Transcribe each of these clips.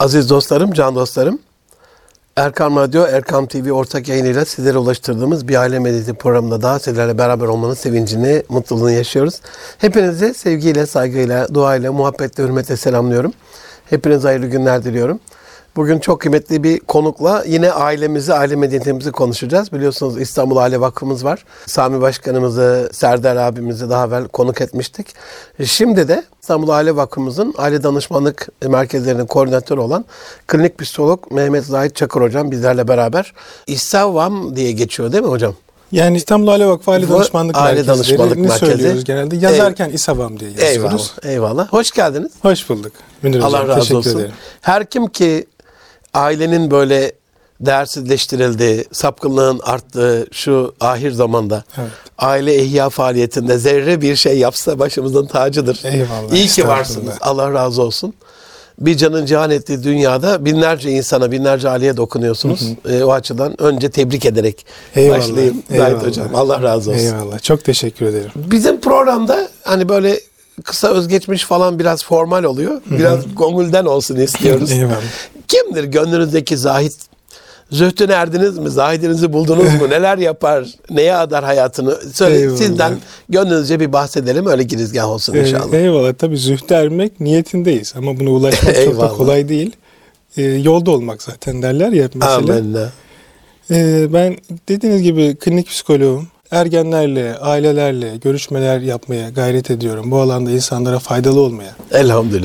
Aziz dostlarım, can dostlarım, Erkam Radyo, Erkam TV ortak yayınıyla sizlere ulaştırdığımız bir aile medyası programında daha sizlerle beraber olmanın sevincini, mutluluğunu yaşıyoruz. Hepinizi sevgiyle, saygıyla, duayla, muhabbetle, hürmetle selamlıyorum. Hepinize hayırlı günler diliyorum. Bugün çok kıymetli bir konukla yine ailemizi, aile medeniyetimizi konuşacağız. Biliyorsunuz İstanbul Aile Vakfımız var. Sami Başkanımızı, Serdar abimizi daha evvel konuk etmiştik. Şimdi de İstanbul Aile Vakfımızın aile danışmanlık merkezlerinin koordinatörü olan klinik psikolog Mehmet Zahid Çakır hocam bizlerle beraber. İSAVAM diye geçiyor değil mi hocam? Yani İstanbul Aile Vakfı Aile Danışmanlık Merkezi'ni söylüyoruz genelde. Yazarken İSAVAM diye yazıyoruz. Eyvallah. Hoş geldiniz. Hoş bulduk. Münir hocam, teşekkür ederim. Her kim ki ailenin böyle değersizleştirildiği, sapkınlığın arttığı şu ahir zamanda aile ihya faaliyetinde zerre bir şey yapsa başımızın tacıdır. Eyvallah. İyi ki varsınız. Allah razı olsun. Bir canın cihan ettiği dünyada binlerce insana, binlerce aileye dokunuyorsunuz. O açıdan önce tebrik ederek başlayayım. Eyvallah hocam. Allah razı olsun. Eyvallah. Çok teşekkür ederim. Bizim programda hani böyle kısa özgeçmiş falan biraz formal oluyor. Biraz gönülden olsun istiyoruz. Eyvallah. Kimdir gönlünüzdeki Zahid? Zühdüne erdiniz mi? Zahidinizi buldunuz mu? Neler yapar? Neye adar hayatını? Söyle, sizden gönlünüzce bir bahsedelim. Öyle girizgah olsun inşallah. Eyvallah. Tabii zühde ermek niyetindeyiz. Ama buna ulaşmak çok da kolay değil. Yolda olmak zaten derler ya mesela. Amenna. Ben dediğiniz gibi klinik psikoloğum. Ergenlerle, ailelerle görüşmeler yapmaya gayret ediyorum. Bu alanda insanlara faydalı olmaya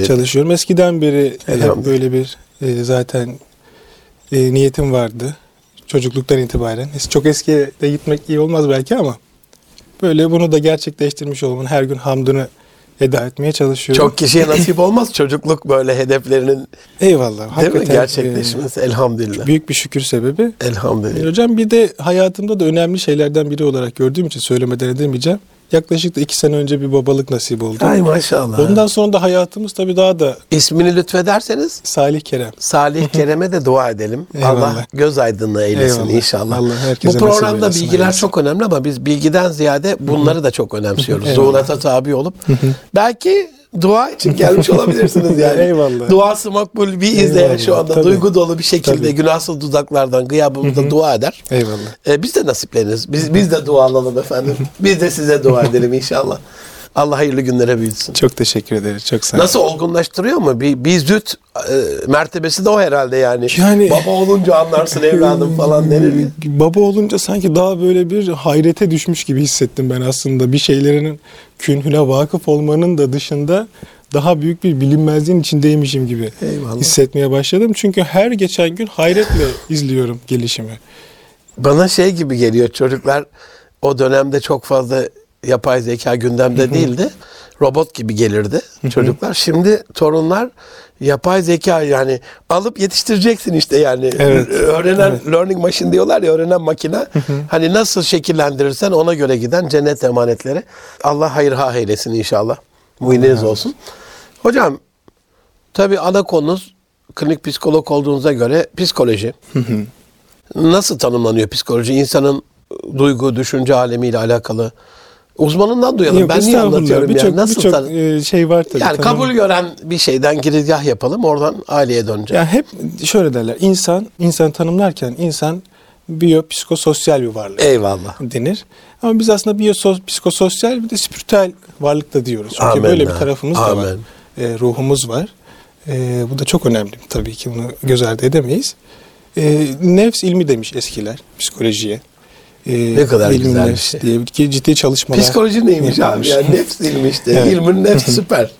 çalışıyorum. Eskiden beri böyle bir zaten niyetim vardı. Çocukluktan itibaren. Çok eskiye de gitmek iyi olmaz belki ama böyle bunu da gerçekleştirmiş olmanın her gün hamdını eda etmeye çalışıyorum. Çok kişiye nasip olmaz çocukluk böyle hedeflerinin. Eyvallah. Hakikaten gerçekleşmesi. Elhamdülillah. Büyük bir şükür sebebi. Elhamdülillah. Hocam bir de hayatımda da önemli şeylerden biri olarak gördüğüm için söylemeden edemeyeceğim. Yaklaşık da 2 sene önce bir babalık nasip oldu. Ay maşallah. Ondan sonra da hayatımız tabii daha da... İsmini lütfederseniz? Salih Kerem. Salih Kerem'e de dua edelim. Allah göz aydınlığı eylesin inşallah. Bu programda bilgiler çok önemli ama biz bilgiden ziyade bunları da çok önemsiyoruz. Zuhurata tabi olup belki dua için gelmiş olabilirsiniz yani. Eyvallah. Duası makbul bir izleyen şu anda duygu dolu bir şekilde günahsız dudaklardan gıyabımızda dua eder. Eyvallah. Biz de nasipleniriz. Biz de dua alalım efendim. Biz de size dua edelim inşallah. Allah hayırlı günlere büyütsün. Çok teşekkür ederiz. Çok sağ olun. Nasıl olgunlaştırıyor mu? Bir züht mertebesi de o herhalde yani. Baba olunca anlarsın evladım falan denir mi? Baba olunca sanki daha böyle bir hayrete düşmüş gibi hissettim ben aslında. Bir şeylerin künhüne vakıf olmanın da dışında daha büyük bir bilinmezliğin içindeymişim gibi hissetmeye başladım. Çünkü her geçen gün hayretle izliyorum gelişimi. Bana şey gibi geliyor çocuklar o dönemde çok fazla... Yapay zeka gündemde değildi. Robot gibi gelirdi çocuklar. Şimdi torunlar yapay zeka yani alıp yetiştireceksin işte yani. Öğrenen learning machine diyorlar ya öğrenen makine. Hani nasıl şekillendirirsen ona göre giden cennet emanetleri. Allah hayır eylesin inşallah. Muhininiz olsun. Hocam tabii ana konunuz klinik psikolog olduğunuza göre psikoloji. Nasıl tanımlanıyor psikoloji? İnsanın duygu, düşünce alemiyle alakalı. Uzmanından duyalım. Ben niye anlatıyorum yani? Nasıl şey var tabii. Yani kabul gören bir şeyden girizgah yapalım. Oradan aileye döneceğiz. Yani hep şöyle derler. İnsan tanımlarken insan biyopsikososyal bir varlık. Eyvallah. Denir. Ama biz aslında biyopsikososyal bir de spiritüel varlık da diyoruz. Çünkü böyle bir tarafımız da var. Ruhumuz var. Bu da çok önemli. Tabii ki bunu göz ardı edemeyiz. Nefs ilmi demiş eskiler psikolojiye. Ne kadar güzel bir şey. Diye ciddi çalışmalar. Psikoloji neymiş abi? Yani nefs ilmi işte. İlmin nefsi süper.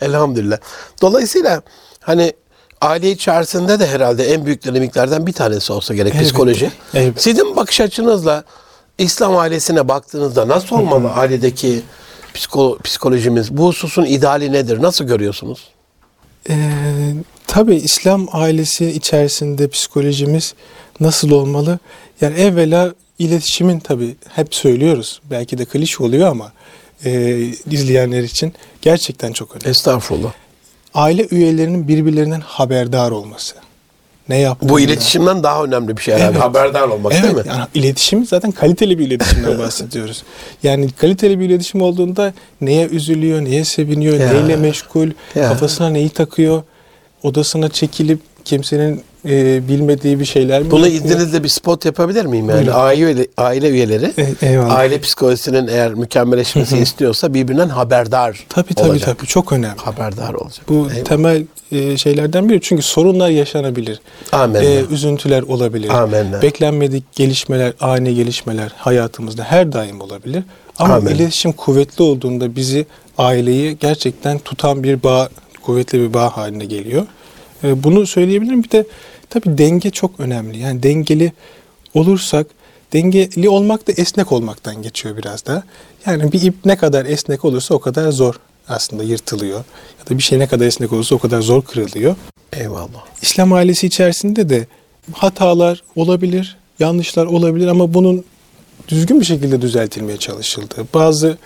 Elhamdülillah. Dolayısıyla hani aile içerisinde de herhalde en büyük dinamiklerden bir tanesi olsa gerek psikoloji. Sizin bakış açınızla İslam ailesine baktığınızda nasıl olmalı ailedeki psikolojimiz? Bu hususun ideali nedir? Nasıl görüyorsunuz? Tabii İslam ailesi içerisinde psikolojimiz nasıl olmalı? Yani evvela İletişimin tabii hep söylüyoruz. Belki de klişe oluyor ama izleyenler için gerçekten çok önemli. Estağfurullah. Aile üyelerinin birbirlerinden haberdar olması. Ne yaptığında. Bu iletişimden daha önemli bir şey herhalde. Haberdar olmak değil mi? Yani iletişim zaten kaliteli bir iletişimden bahsediyoruz. Yani kaliteli bir iletişim olduğunda neye üzülüyor, neye seviniyor, neyle meşgul, kafasına neyi takıyor. odasına çekilip kimsenin bilmediği bir şeyler mi? Bunu izninizle bir spot yapabilir miyim? Yani aile üyeleri aile psikolojisinin eğer mükemmelleşmesi istiyorsa birbirinden haberdar olacak. Tabii çok önemli. Haberdar olacak. Bu temel şeylerden biri. Çünkü sorunlar yaşanabilir. Amenna. Üzüntüler olabilir. Amenna. Beklenmedik gelişmeler, ani gelişmeler hayatımızda her daim olabilir. Ama Amenna. İletişim kuvvetli olduğunda bizi, aileyi gerçekten tutan bir bağ, kuvvetli bir bağ haline geliyor. Bunu söyleyebilirim. Bir de tabii denge çok önemli. Yani dengeli olursak, dengeli olmak da esnek olmaktan geçiyor biraz da. Yani bir ip ne kadar esnek olursa o kadar zor aslında yırtılıyor. Ya da bir şey ne kadar esnek olursa o kadar zor kırılıyor. Eyvallah. İslam ailesi içerisinde de hatalar olabilir, yanlışlar olabilir ama bunun düzgün bir şekilde düzeltilmeye çalışıldı. Bazı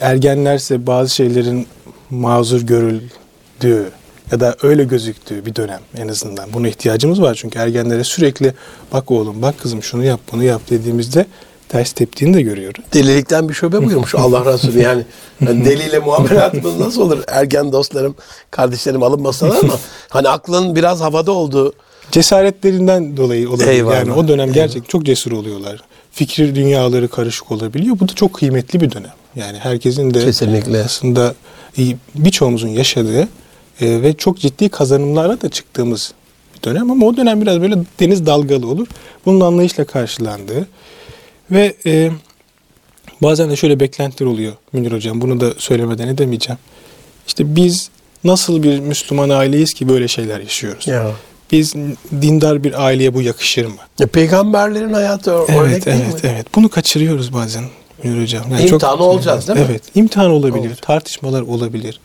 ergenlerse bazı şeylerin mazur görüldüğü ya da öyle gözüktüğü bir dönem en azından. Buna ihtiyacımız var çünkü ergenlere sürekli bak oğlum, bak kızım şunu yap, bunu yap dediğimizde ters teptiğini de görüyoruz. Delilikten bir şöbe buyurmuş Allah Resulü yani deliyle muamele etmeniz nasıl olur? Ergen dostlarım, kardeşlerim alınmasalar ama hani aklın biraz havada olduğu. Cesaretlerinden dolayı olabilir. Eyvallah. Yani o dönem gerçekten çok cesur oluyorlar. Fikir dünyaları karışık olabiliyor. Bu da çok kıymetli bir dönem. Yani herkesin de kesinlikle aslında birçoğumuzun yaşadığı ve çok ciddi kazanımlara da çıktığımız bir dönem ama o dönem biraz böyle deniz dalgalı olur. Bunun anlayışla karşılandığı ve bazen de şöyle beklentiler oluyor Münir Hocam, bunu da söylemeden edemeyeceğim. Biz nasıl bir Müslüman aileyiz ki böyle şeyler yaşıyoruz? Ya. Biz dindar bir aileye bu yakışır mı? Peygamberlerin hayatı örnek değil mi? Evet. Bunu kaçırıyoruz bazen Münir Hocam. Yani imtihan olacağız değil mi? Evet. İmtihan olabilir, tartışmalar olabilir.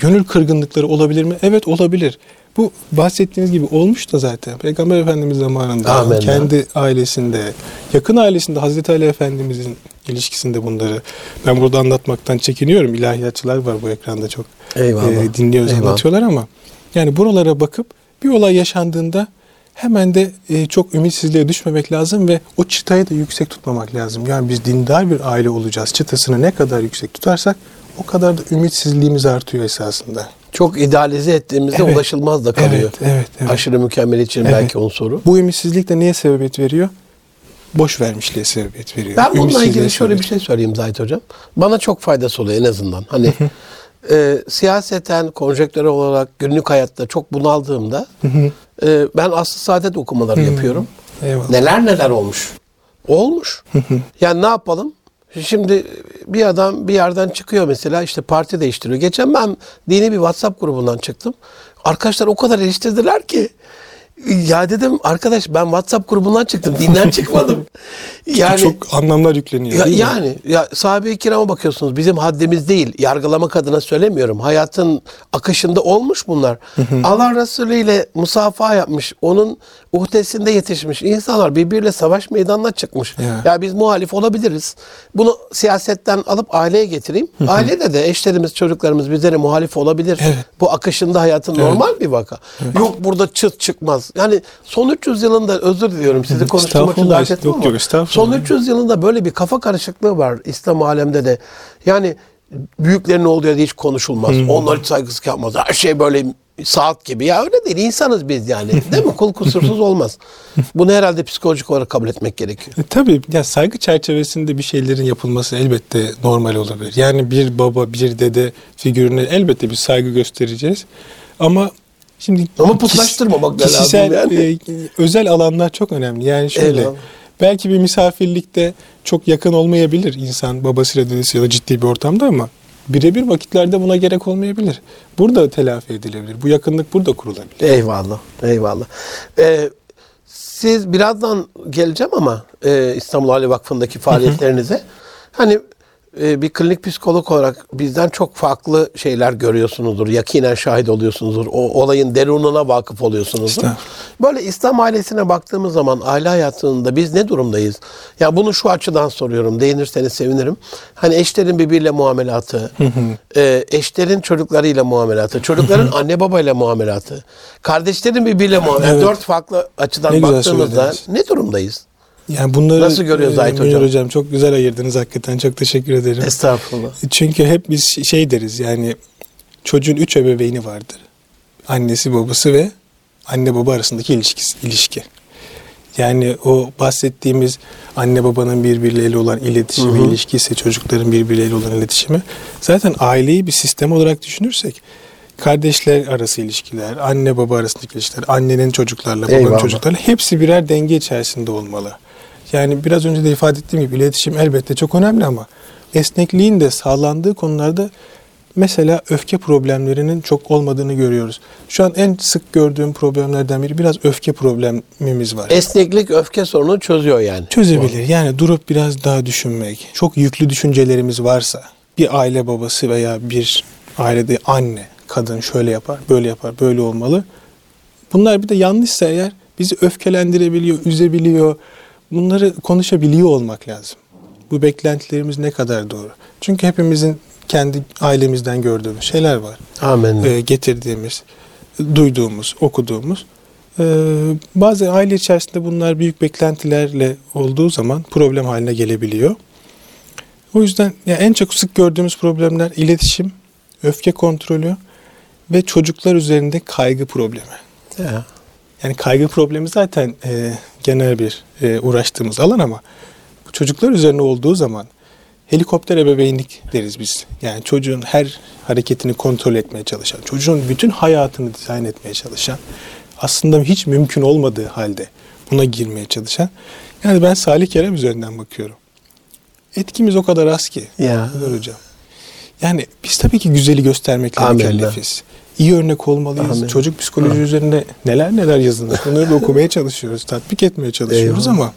Gönül kırgınlıkları olabilir mi? Evet olabilir. Bu bahsettiğiniz gibi olmuş da zaten. Peygamber Efendimiz zamanında kendi ailesinde, yakın ailesinde Hazreti Ali Efendimiz'in ilişkisinde bunları. Ben burada anlatmaktan çekiniyorum. İlahiyatçılar var bu ekranda çok. Dinliyoruz, anlatıyorlar ama yani buralara bakıp bir olay yaşandığında hemen de çok ümitsizliğe düşmemek lazım ve o çıtayı da yüksek tutmamak lazım. Yani biz dindar bir aile olacağız. Çıtasını ne kadar yüksek tutarsak o kadar da ümitsizliğimiz artıyor esasında. Çok idealize ettiğimizde ulaşılmaz da kalıyor. Evet. Aşırı mükemmel için belki onun soru. Bu ümitsizlik de neye sebebiyet veriyor? Boş vermişliğe sebebiyet veriyor. Ben bununla ilgili şöyle bir şey söyleyeyim Zahid Hocam. Bana çok faydası oluyor en azından. Hani siyaseten, konjektörel olarak günlük hayatta çok bunaldığımda ben asıl saadet okumaları yapıyorum. Eyvallah. Neler olmuş. Olmuş. Yani ne yapalım? Şimdi bir adam bir yerden çıkıyor mesela parti değiştiriyor. Geçen ben dini bir WhatsApp grubundan çıktım. Arkadaşlar o kadar eleştirdiler ki. Ya dedim arkadaş ben WhatsApp grubundan çıktım. Dinden çıkmadım. Yani çok anlamlar yükleniyor. Sahabe-i kirama bakıyorsunuz. Bizim haddimiz değil. Yargılamak adına söylemiyorum. Hayatın akışında olmuş bunlar. Allah Resulü ile musafaha yapmış. Onun uhdesinde yetişmiş. İnsanlar birbiriyle savaş meydanına çıkmış. Ya biz muhalif olabiliriz. Bunu siyasetten alıp aileye getireyim. Ailede de eşlerimiz, çocuklarımız bizlere muhalif olabilir. Bu akışında hayatın normal bir vaka. Yok burada çıt çıkmaz. Yani son 300 yılında özür diliyorum sizi konuştuğum için dert ettim ama son 300 yılında böyle bir kafa karışıklığı var İslam alemde de. Yani büyüklerin olduğu yerde hiç konuşulmaz. Onlar hiç saygısızlık yapmaz. Her şey böyle saat gibi. Ya öyle değil. İnsanız biz yani. Değil mi? Kul kusursuz olmaz. Bunu herhalde psikolojik olarak kabul etmek gerekiyor. Tabii. Yani saygı çerçevesinde bir şeylerin yapılması elbette normal olabilir. Yani bir baba, bir dede figürüne elbette bir saygı göstereceğiz. Ama putlaştırmamak lazım. Kişisel, özel alanlar çok önemli. Yani şöyle, belki bir misafirlikte çok yakın olmayabilir insan babasıyla dedesi ya da ciddi bir ortamda ama birebir vakitlerde buna gerek olmayabilir. Burada telafi edilebilir. Bu yakınlık burada kurulabilir. Eyvallah. Siz birazdan geleceğim ama İstanbul Aile Vakfı'ndaki faaliyetlerinize bir klinik psikolog olarak bizden çok farklı şeyler görüyorsunuzdur. Yakinen şahit oluyorsunuzdur. O olayın derununa vakıf oluyorsunuzdur. Böyle İslam ailesine baktığımız zaman aile hayatında biz ne durumdayız? Ya bunu şu açıdan soruyorum. Değinirseniz sevinirim. Eşlerin birbiriyle muamelatı, eşlerin çocuklarıyla muamelatı, çocukların anne babayla muamelatı, kardeşlerin birbiriyle muamelatı. Evet. 4 farklı açıdan baktığımızda ne durumdayız? Yani bunları nasıl görüyoruz Zahid Hocam? Çok güzel ayırdınız hakikaten. Çok teşekkür ederim. Estağfurullah. Çünkü hep biz deriz çocuğun 3 ebeveyni vardır. annesi babası ve anne baba arasındaki ilişki. Yani o bahsettiğimiz anne babanın birbirleriyle olan iletişimi, ilişki ise çocukların birbirleriyle olan iletişimi. Zaten aileyi bir sistem olarak düşünürsek kardeşler arası ilişkiler, anne baba arasındaki ilişkiler, annenin çocuklarla, babanın çocuklarla hepsi birer denge içerisinde olmalı. Yani biraz önce de ifade ettiğim gibi iletişim elbette çok önemli ama esnekliğin de sağlandığı konularda mesela öfke problemlerinin çok olmadığını görüyoruz. Şu an en sık gördüğüm problemlerden biri biraz öfke problemimiz var. Esneklik öfke sorunu çözüyor yani. Çözebilir. Yani durup biraz daha düşünmek. Çok yüklü düşüncelerimiz varsa bir aile babası veya bir ailede anne, kadın şöyle yapar, böyle yapar, böyle olmalı. Bunlar bir de yanlışsa eğer bizi öfkelendirebiliyor, üzebiliyor. Bunları konuşabiliyor olmak lazım. Bu beklentilerimiz ne kadar doğru? Çünkü hepimizin kendi ailemizden gördüğümüz şeyler var. Amin. Getirdiğimiz, duyduğumuz, okuduğumuz. Bazen aile içerisinde bunlar büyük beklentilerle olduğu zaman problem haline gelebiliyor. O yüzden yani en çok sık gördüğümüz problemler iletişim, öfke kontrolü ve çocuklar üzerinde kaygı problemi. Ya. Yani kaygı problemi zaten genel bir uğraştığımız alan ama çocuklar üzerine olduğu zaman helikopter ebeveynlik deriz biz. Yani çocuğun her hareketini kontrol etmeye çalışan, çocuğun bütün hayatını dizayn etmeye çalışan, aslında hiç mümkün olmadığı halde buna girmeye çalışan. Yani ben Salih Kerem üzerinden bakıyorum. Etkimiz o kadar az ki. Ya. Hocam. Yani biz tabii ki güzeli göstermekle mükellefiz. İyi örnek olmalıyız. Amin. Çocuk psikoloji üzerine neler yazılır. Bunları okumaya çalışıyoruz, tatbik etmeye çalışıyoruz ama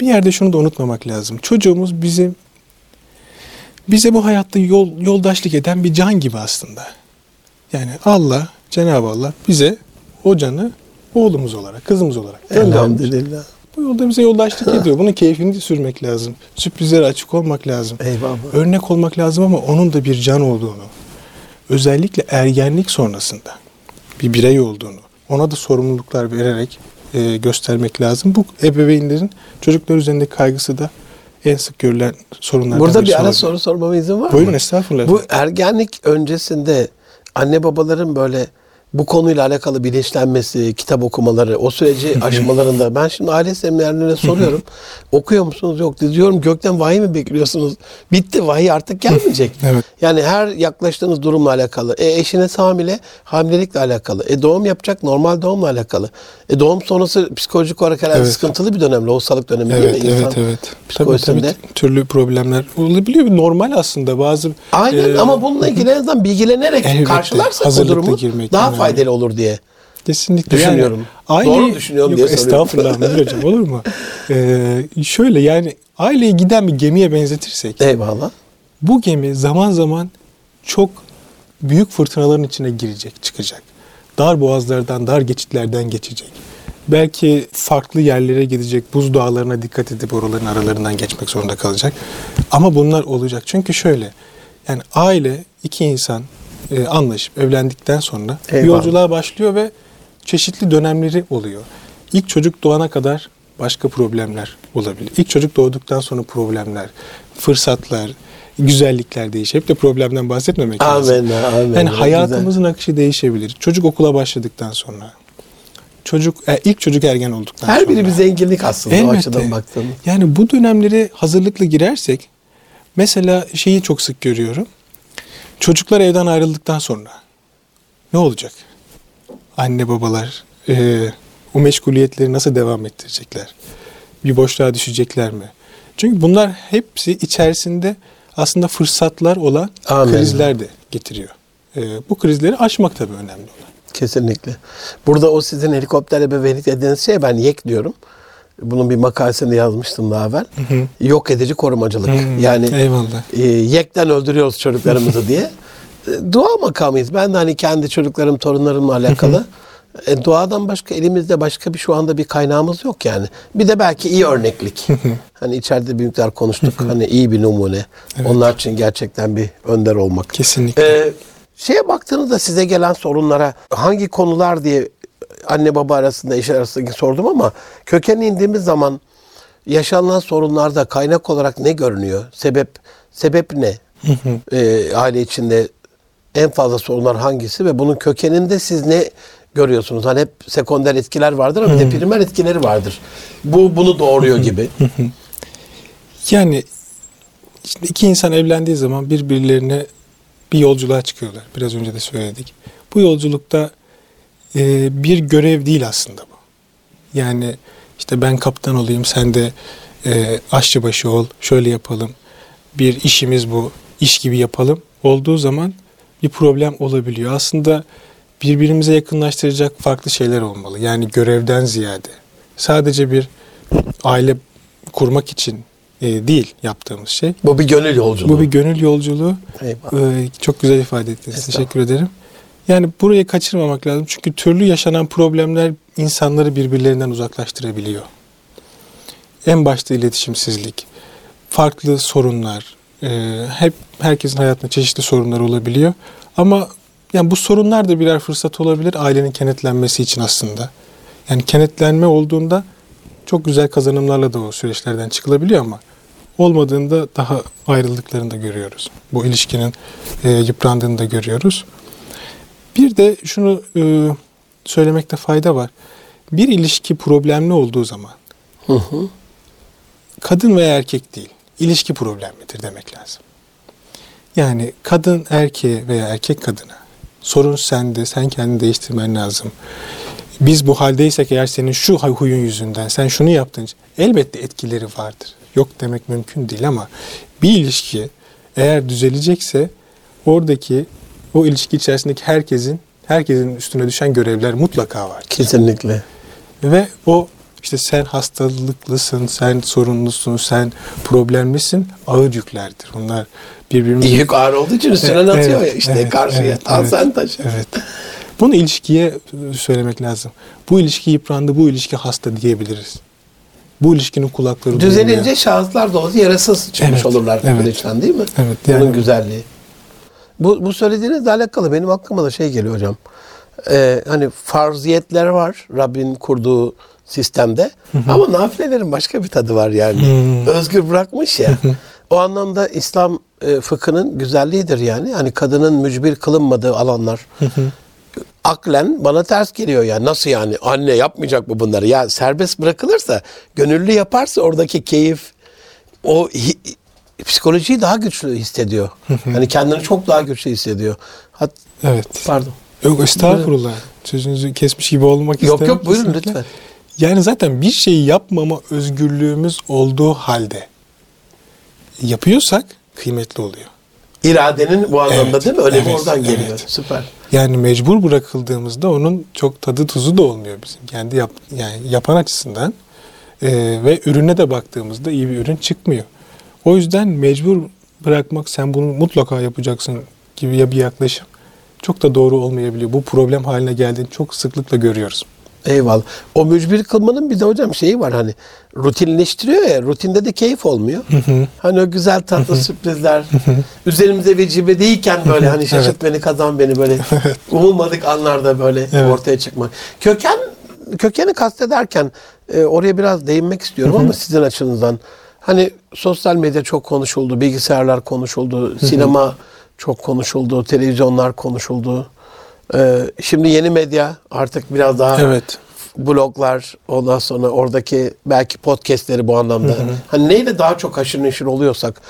bir yerde şunu da unutmamak lazım. Çocuğumuz bize bu hayatta yoldaşlık eden bir can gibi aslında. Yani Allah, Cenab-ı Allah bize o canı oğlumuz olarak, kızımız olarak göndermiş. Elhamdülillah. Bu yolda bize yoldaşlık ediyor. Bunun keyfini sürmek lazım. Sürprizlere açık olmak lazım. Eyvallah. Örnek olmak lazım ama onun da bir can olduğunu, özellikle ergenlik sonrasında bir birey olduğunu, ona da sorumluluklar vererek göstermek lazım. Bu ebeveynlerin çocuklar üzerindeki kaygısı da en sık görülen sorunlardan. Burada bir ara soru sormama izin var mı? Buyurun, estağfurullah. Bu ergenlik öncesinde anne babaların böyle bu konuyla alakalı bilinçlenmesi, kitap okumaları, o süreci aşmalarında ben şimdi aile seminerlerine soruyorum. Okuyor musunuz? Yok diyorum. Gökten vahiy mi bekliyorsunuz? Bitti, vahiy artık gelmeyecek. Evet. Yani her yaklaştığınız durumla alakalı. Eşiniz hamile, hamilelikle alakalı. Doğum yapacak, normal doğumla alakalı. Doğum sonrası psikolojik olarak herhalde sıkıntılı bir dönem, lohusalık dönemi değil mi? Evet. Psikolojisinde. Tabii, türlü problemler olabiliyor. Normal aslında bazı. Aynen ama bununla ilgili en azından bilgilenerek karşılarsak bu durumu daha faydalı olur diye kesinlikle düşünüyorum. Yani, doğru düşünüyorum diye soruyorum. Estağfurullah hocam, olur mu? Şöyle yani aileye giden bir gemiye benzetirsek. Eyvallah. Bu gemi zaman zaman çok büyük fırtınaların içine girecek, çıkacak. Dar boğazlardan, dar geçitlerden geçecek. Belki farklı yerlere gidecek, buz dağlarına dikkat edip oraların aralarından geçmek zorunda kalacak. Ama bunlar olacak. Çünkü şöyle yani aile iki insan anlaşıp evlendikten sonra yolculuğa başlıyor ve çeşitli dönemleri oluyor. İlk çocuk doğana kadar başka problemler olabilir. İlk çocuk doğduktan sonra problemler, fırsatlar, güzellikler değişir. Hep de problemden bahsetmemek lazım. Amin. Yani hayatımızın akışı değişebilir. Çocuk okula başladıktan sonra, ilk çocuk ergen olduktan sonra. Her biri bir zenginlik aslında o açıdan baktığımız. Yani bu dönemlere hazırlıklı girersek, mesela şeyi çok sık görüyorum. Çocuklar evden ayrıldıktan sonra ne olacak? Anne babalar o meşguliyetleri nasıl devam ettirecekler? Bir boşluğa düşecekler mi? Çünkü bunlar hepsi içerisinde aslında fırsatlar olan krizler de getiriyor. Bu krizleri aşmak tabii önemli olan. Kesinlikle. Burada o sizin helikopter ebeveynlik dediğiniz şey ben yek diyorum. Bunun bir makalesini yazmıştım daha evvel. Yok edici korumacılık. Yani yekten öldürüyoruz çocuklarımızı diye. Dua makamıyız. Ben de hani kendi çocuklarım, torunlarımla alakalı. Duadan başka elimizde başka bir şu anda bir kaynağımız yok yani. Bir de belki iyi örneklik. Hani içeride bir miktar konuştuk. Hani iyi bir numune. Evet. Onlar için gerçekten bir önder olmak. Kesinlikle. Şeye baktığınızda size gelen sorunlara hangi konular diye anne baba arasında, eş arasında sordum ama kökenine indiğimiz zaman yaşanan sorunlarda kaynak olarak ne görünüyor? Sebep ne? Aile içinde en fazla sorunlar hangisi ve bunun kökeninde siz ne görüyorsunuz? Hani hep sekonder etkiler vardır ama bir de primer etkileri vardır. Bu bunu doğuruyor gibi. Yani şimdi iki insan evlendiği zaman birbirlerine bir yolculuğa çıkıyorlar. Biraz önce de söyledik. Bu yolculukta bir görev değil aslında bu. Yani işte ben kaptan olayım, sen de aşçıbaşı ol, şöyle yapalım. Bir işimiz bu, iş gibi yapalım. Olduğu zaman bir problem olabiliyor. Aslında birbirimize yakınlaştıracak farklı şeyler olmalı. Yani görevden ziyade. Sadece bir aile kurmak için değil yaptığımız şey. Bu bir gönül yolculuğu. Bu bir gönül yolculuğu. Çok güzel ifade ettiniz. Teşekkür ederim. Yani burayı kaçırmamak lazım. Çünkü türlü yaşanan problemler insanları birbirlerinden uzaklaştırabiliyor. En başta iletişimsizlik, farklı sorunlar, hep herkesin hayatında çeşitli sorunlar olabiliyor. Ama yani bu sorunlar da birer fırsat olabilir ailenin kenetlenmesi için aslında. Yani kenetlenme olduğunda çok güzel kazanımlarla da o süreçlerden çıkılabiliyor ama olmadığında daha ayrıldıklarını da görüyoruz. Bu ilişkinin yıprandığını da görüyoruz. Bir de şunu söylemekte fayda var. Bir ilişki problemli olduğu zaman kadın veya erkek değil, ilişki problemlidir demek lazım. Yani kadın erkeğe veya erkek kadına sorun sende, sen kendini değiştirmen lazım. Biz bu haldeysek eğer senin şu huyun yüzünden, sen şunu yaptın, elbette etkileri vardır. Yok demek mümkün değil ama bir ilişki eğer düzelecekse oradaki o ilişki içerisindeki herkesin üstüne düşen görevler mutlaka var. Kesinlikle. Ve o işte sen hastalıklısın, sen sorunlusun, sen problemlisin ağır yüklerdir. Bunlar birbirimize... Yük ağır olduğu için üstüne atıyor ya işte karşıya. Tansan taşı. Evet. Bunu ilişkiye söylemek lazım. Bu ilişki yıprandı, bu ilişki hasta diyebiliriz. Bu ilişkinin kulakları düzelince duyuluyor. Şahıslar da olsa yarasız çıkmış olurlar. Evet. Değil mi? Evet. Bunun güzelliği. Bu söylediğinizle alakalı benim aklıma da şey geliyor hocam. Hani farziyetler var Rabbin kurduğu sistemde. Ama nafilelerin başka bir tadı var yani. Özgür bırakmış ya. O anlamda İslam fıkhının güzelliğidir yani. Hani kadının mücbir kılınmadığı alanlar. Aklen bana ters geliyor ya. Nasıl yani? Anne yapmayacak mı bunları? Ya serbest bırakılırsa, gönüllü yaparsa oradaki keyif, o psikolojiyi daha güçlü hissediyor. Hani kendini çok daha güçlü hissediyor. Pardon. Yok estağfurullah. Sözünüzü kesmiş gibi olmak istemiyorum. Yok buyurun lütfen. Yani zaten bir şeyi yapmama özgürlüğümüz olduğu halde yapıyorsak kıymetli oluyor. İradenin bu anlamda değil mi? Öyle oradan geliyor. Süper. Yani mecbur bırakıldığımızda onun çok tadı tuzu da olmuyor bizim. Kendi yapan açısından ve ürüne de baktığımızda iyi bir ürün çıkmıyor. O yüzden mecbur bırakmak, sen bunu mutlaka yapacaksın gibi bir yaklaşım çok da doğru olmayabiliyor. Bu problem haline geldiğini çok sıklıkla görüyoruz. Eyvallah. O mücbir kılmanın bir de hocam şeyi var hani rutinleştiriyor ya, rutinde de keyif olmuyor. Hani o güzel tatlı sürprizler üzerimize vecibe değilken böyle hani şaşırt beni, kazan beni böyle umulmadık anlarda böyle ortaya çıkmak. Kökeni kastederken oraya biraz değinmek istiyorum ama sizin açınızdan. Hani sosyal medya çok konuşuldu, bilgisayarlar konuşuldu, sinema çok konuşuldu, televizyonlar konuşuldu. Şimdi yeni medya artık biraz daha bloglar, ondan sonra oradaki belki podcastleri bu anlamda. Hani neyle daha çok haşır neşir oluyorsak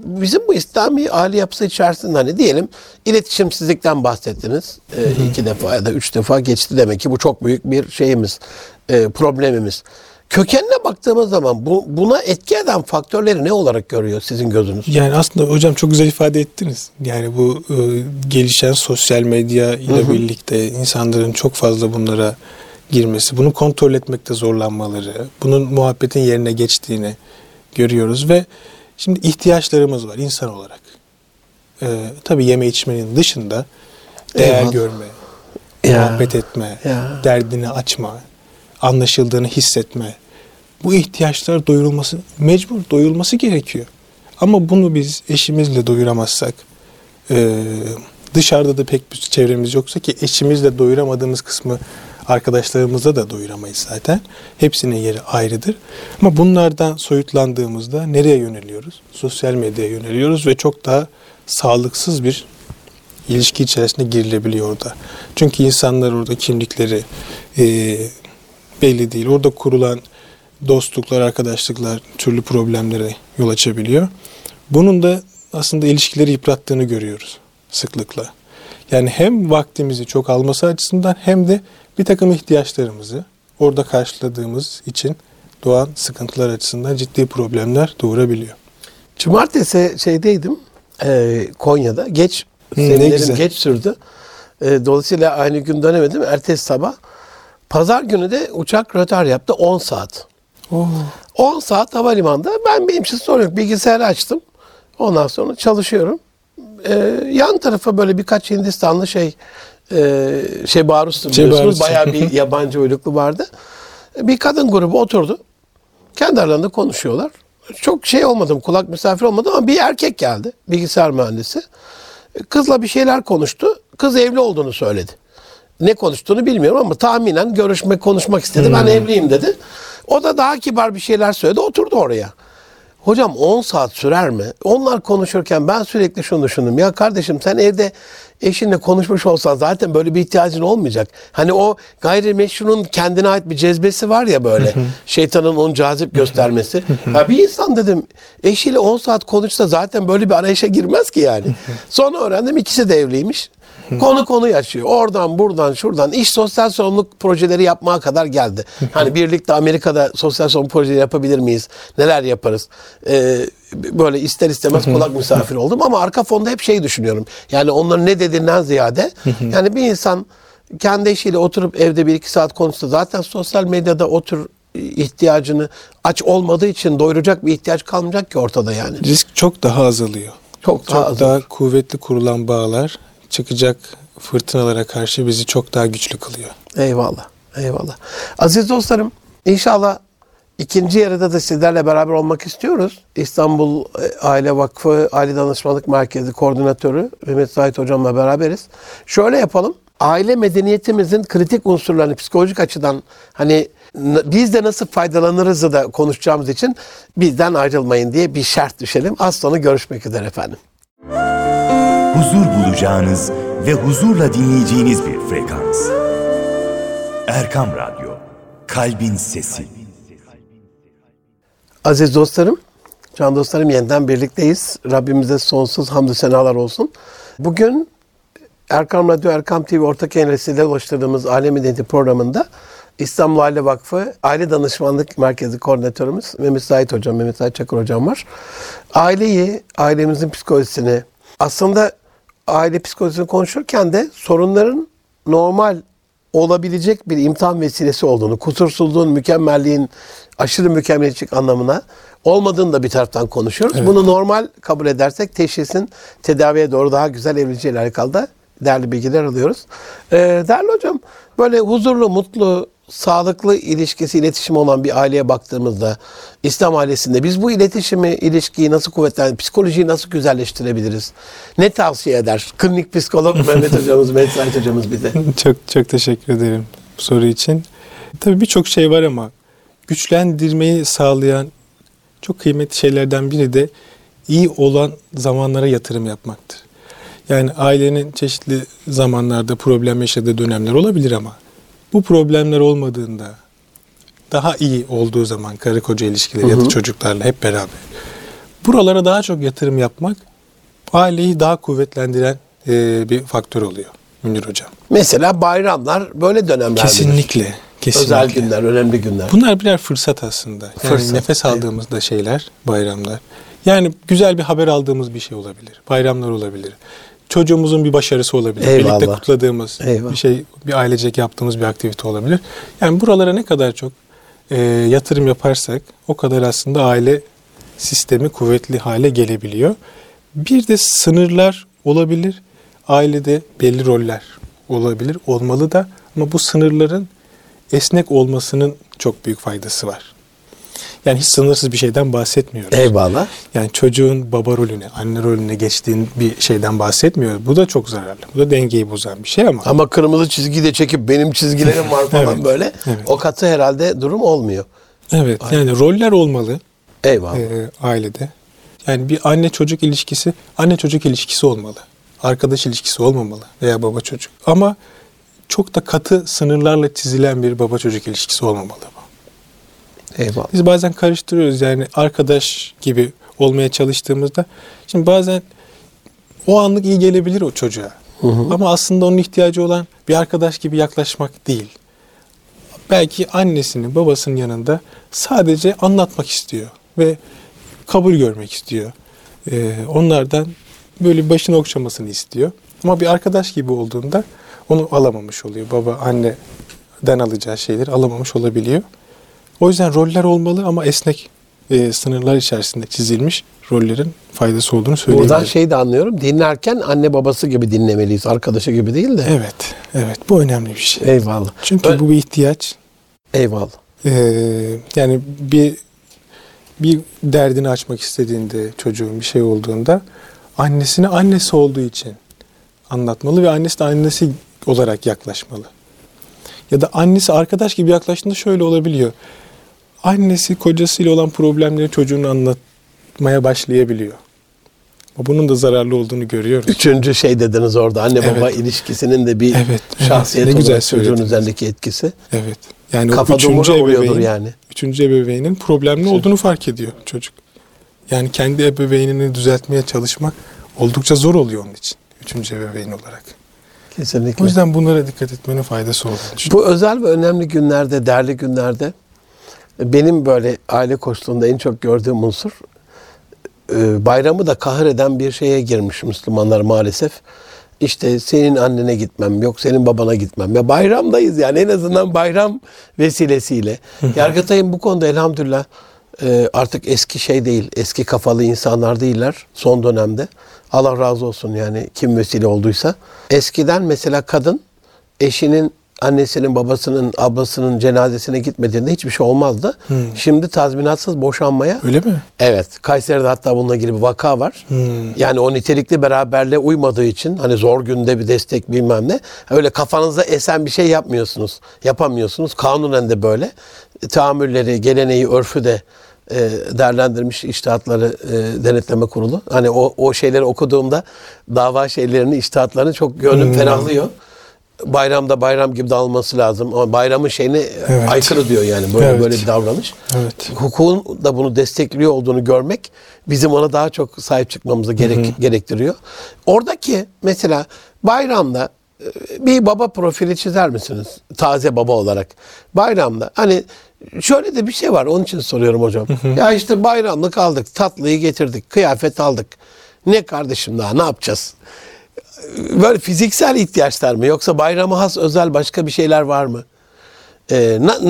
bizim bu İslami aile yapısı içerisinde hani diyelim iletişimsizlikten bahsettiniz. 2 defa ya da 3 defa geçti, demek ki bu çok büyük bir şeyimiz, problemimiz. Kökenine baktığımız zaman buna etki eden faktörleri ne olarak görüyor sizin gözünüz? Yani aslında hocam çok güzel ifade ettiniz. Yani bu gelişen sosyal medya ile birlikte insanların çok fazla bunlara girmesi, bunu kontrol etmekte zorlanmaları, bunun muhabbetin yerine geçtiğini görüyoruz ve şimdi ihtiyaçlarımız var insan olarak. Tabii yeme içmenin dışında değer görme, muhabbet etme, derdini açma, anlaşıldığını hissetme. Bu ihtiyaçlar doyulması gerekiyor. Ama bunu biz eşimizle doyuramazsak, dışarıda da pek bir çevremiz yoksa ki eşimizle doyuramadığımız kısmı arkadaşlarımıza da doyuramayız zaten. Hepsinin yeri ayrıdır. Ama bunlardan soyutlandığımızda nereye yöneliyoruz? Sosyal medyaya yöneliyoruz ve çok daha sağlıksız bir ilişki içerisinde girilebiliyor orada. Çünkü insanlar orada kimlikleri belli değil. Orada kurulan dostluklar, arkadaşlıklar türlü problemlere yol açabiliyor. Bunun da aslında ilişkileri yıprattığını görüyoruz sıklıkla. Yani hem vaktimizi çok alması açısından hem de bir takım ihtiyaçlarımızı orada karşıladığımız için doğan sıkıntılar açısından ciddi problemler doğurabiliyor. Cumartesi şeydeydim, Konya'da. Seminerim geç sürdü. Dolayısıyla aynı gün dönemedim. Ertesi sabah. Pazar günü de uçak rötar yaptı 10 saat. Oh. 10 saat havalimanında. Benim için sorun yok. Bilgisayarı açtım. Ondan sonra çalışıyorum. Yan tarafa böyle birkaç Hindistanlı barustu biliyorsunuz. Bayağı bir yabancı uyruklu vardı. Bir kadın grubu oturdu. Kendi aralarında konuşuyorlar. Çok olmadım, kulak misafir olmadım ama bir erkek geldi. Bilgisayar mühendisi. Kızla bir şeyler konuştu. Kız evli olduğunu söyledi. Ne konuştuğunu bilmiyorum ama tahminen konuşmak istedi. Ben evliyim dedi. O da daha kibar bir şeyler söyledi. Oturdu oraya. Hocam 10 saat sürer mi? Onlar konuşurken ben sürekli şunu düşündüm. Ya kardeşim sen evde eşinle konuşmuş olsan zaten böyle bir ihtiyacın olmayacak. Hani o gayrimeşrunun kendine ait bir cezbesi var ya böyle. Şeytanın onu cazip göstermesi. Ya bir insan dedim eşiyle 10 saat konuşsa zaten böyle bir arayışa girmez ki yani. Sonra öğrendim ikisi de evliymiş. Konuyu açıyor. Oradan, buradan, şuradan. İş sosyal sorumluluk projeleri yapmaya kadar geldi. Hani birlikte Amerika'da sosyal sorumluluk projeleri yapabilir miyiz? Neler yaparız? Böyle ister istemez kulak misafir oldum. Ama arka fonda hep düşünüyorum. Yani onların ne dediğinden ziyade. Yani bir insan kendi eşiyle oturup evde 1-2 saat konuşsa zaten sosyal medyada ihtiyacını aç olmadığı için doyuracak bir ihtiyaç kalmayacak ki ortada yani. Risk çok daha azalıyor. Çok daha kuvvetli kurulan bağlar çıkacak fırtınalara karşı bizi çok daha güçlü kılıyor. Eyvallah. Aziz dostlarım, inşallah ikinci yarıda da sizlerle beraber olmak istiyoruz. İstanbul Aile Vakfı Aile Danışmanlık Merkezi Koordinatörü Mehmet Zahid Hocam'la beraberiz. Şöyle yapalım. Aile medeniyetimizin kritik unsurlarını psikolojik açıdan biz de nasıl faydalanırızı da konuşacağımız için bizden ayrılmayın diye bir şart düşelim. Az sonra görüşmek üzere efendim. Huzur bulacağınız ve huzurla dinleyeceğiniz bir frekans. Erkam Radyo, Kalbin Sesi. Aziz dostlarım, can dostlarım yeniden birlikteyiz. Rabbimize sonsuz hamdü senalar olsun. Bugün Erkam Radyo, Erkam TV ortak yayınlarıyla ulaştırdığımız Aile Medeniyeti programında İstanbul Aile Vakfı Aile Danışmanlık Merkezi Koordinatörümüz Mehmet Zahid Çakır Hocam var. Aileyi, ailemizin psikolojisini, aslında aile psikolojisini konuşurken de sorunların normal olabilecek bir imtihan vesilesi olduğunu, kusursuzluğun, mükemmelliğin, aşırı mükemmeliyetçilik anlamına olmadığını da bir taraftan konuşuyoruz. Evet. Bunu normal kabul edersek teşhisin tedaviye doğru daha güzel evrileceğiyle alakalı da değerli bilgiler alıyoruz. Değerli hocam, böyle huzurlu, mutlu, sağlıklı iletişim olan bir aileye baktığımızda, İslam ailesinde biz bu ilişkiyi nasıl kuvvetlendirebiliriz, psikolojiyi nasıl güzelleştirebiliriz? Ne tavsiye eder? Klinik psikolog Mehmet Zahid Hocamız bize. Çok teşekkür ederim bu soru için. Tabii birçok şey var ama güçlendirmeyi sağlayan çok kıymetli şeylerden biri de iyi olan zamanlara yatırım yapmaktır. Yani ailenin çeşitli zamanlarda problem yaşadığı dönemler olabilir ama bu problemler olmadığında, daha iyi olduğu zaman karı koca ilişkileri ya da çocuklarla hep beraber buralara daha çok yatırım yapmak aileyi daha kuvvetlendiren bir faktör oluyor Münir Hocam. Mesela bayramlar böyle dönemler. Kesinlikle. Özel günler, önemli günler. Bunlar birer fırsat aslında. Nefes aldığımızda şeyler, bayramlar. Yani güzel bir haber aldığımız bir şey olabilir. Bayramlar olabilir. Çocuğumuzun bir başarısı olabilir. Eyvallah. Birlikte kutladığımız bir şey, bir ailecek yaptığımız bir aktivite olabilir. Yani buralara ne kadar çok yatırım yaparsak o kadar aslında aile sistemi kuvvetli hale gelebiliyor. Bir de sınırlar olabilir. Ailede belli roller olabilir. Olmalı da ama bu sınırların esnek olmasının çok büyük faydası var. Yani hiç sınırsız bir şeyden bahsetmiyoruz. Eyvallah. Yani çocuğun baba rolüne, anne rolüne geçtiğin bir şeyden bahsetmiyoruz. Bu da çok zararlı. Bu da dengeyi bozan bir şey ama. Ama kırmızı çizgi de çekip benim çizgilerim var falan böyle. Evet. O katı herhalde durum olmuyor. Evet. Aynen. Yani roller olmalı. Eyvallah. Ailede. Yani bir anne çocuk ilişkisi olmalı. arkadaş ilişkisi olmamalı veya baba çocuk. Ama çok da katı sınırlarla çizilen bir baba çocuk ilişkisi olmamalı bu. Eyvallah. Biz bazen karıştırıyoruz yani arkadaş gibi olmaya çalıştığımızda. Şimdi bazen o anlık iyi gelebilir o çocuğa. Hı hı. Ama aslında onun ihtiyacı olan bir arkadaş gibi yaklaşmak değil. Belki annesinin, babasının yanında sadece anlatmak istiyor ve kabul görmek istiyor. Onlardan böyle başını okşamasını istiyor. Ama bir arkadaş gibi olduğunda onu alamamış oluyor. Baba, anneden alacağı şeyleri alamamış olabiliyor. O yüzden roller olmalı ama esnek sınırlar içerisinde çizilmiş rollerin faydası olduğunu söyleyebilirim. Buradan şeyi de anlıyorum. Dinlerken anne babası gibi dinlemeliyiz. Arkadaşı gibi değil de. Evet. Evet. Bu önemli bir şey. Eyvallah. Çünkü bu bir ihtiyaç. Eyvallah. Yani bir derdini açmak istediğinde çocuğun bir şey olduğunda annesine annesi olduğu için anlatmalı ve annesi de annesi olarak yaklaşmalı. Ya da annesi arkadaş gibi yaklaştığında şöyle olabiliyor. Annesi kocasıyla olan problemleri çocuğuna anlatmaya başlayabiliyor. Bunun da zararlı olduğunu görüyoruz. Üçüncü şey dediniz orada. Anne baba ilişkisinin de bir şahsiyet olarak çocuğun üzerindeki etkisi. Evet. Yani kafa üçüncü ebeveynin problemli olduğunu fark ediyor çocuk. Yani kendi ebeveynini düzeltmeye çalışmak oldukça zor oluyor onun için. Üçüncü ebeveyn olarak. Kesinlikle. O yüzden bunlara dikkat etmenin faydası olduğunu düşünüyorum. Bu özel ve önemli günlerde, değerli günlerde benim böyle aile koçluğunda en çok gördüğüm unsur, bayramı da kahreden bir şeye girmiş Müslümanlar maalesef. İşte senin annene gitmem, yok senin babana gitmem. Ya bayramdayız yani, en azından bayram vesilesiyle. Yargıtay'ın bu konuda elhamdülillah artık eski şey değil, eski kafalı insanlar değiller son dönemde. Allah razı olsun yani, kim vesile olduysa. Eskiden mesela kadın eşinin, annesinin, babasının, ablasının cenazesine gitmediğinde hiçbir şey olmazdı. Şimdi tazminatsız boşanmaya... Öyle mi? Evet. Kayseri'de hatta bununla ilgili bir vaka var. Yani o nitelikli beraberliğe uymadığı için, hani zor günde bir destek bilmem ne, öyle kafanıza esen bir şey yapmıyorsunuz. Yapamıyorsunuz. Kanunen de böyle. Tahammülleri, geleneği, örfü de değerlendirmiş İçtihatları Denetleme Kurulu. Hani o şeyleri okuduğumda dava şeylerini, içtihatlarını çok gönlüm ferahlıyor. Bayramda bayram gibi dağılması lazım. Ama bayramın şeyine aykırı diyor yani. Böyle böyle bir davranış. Evet. Hukukun da bunu destekliyor olduğunu görmek bizim ona daha çok sahip çıkmamızı gerektiriyor. Oradaki mesela bayramda bir baba profili çizer misiniz? Taze baba olarak. Bayramda hani şöyle de bir şey var. Onun için soruyorum hocam. Ya işte bayramlık aldık. Tatlıyı getirdik. Kıyafet aldık. Ne kardeşim daha ne yapacağız? Böyle fiziksel ihtiyaçlar mı? Yoksa bayrama has özel başka bir şeyler var mı?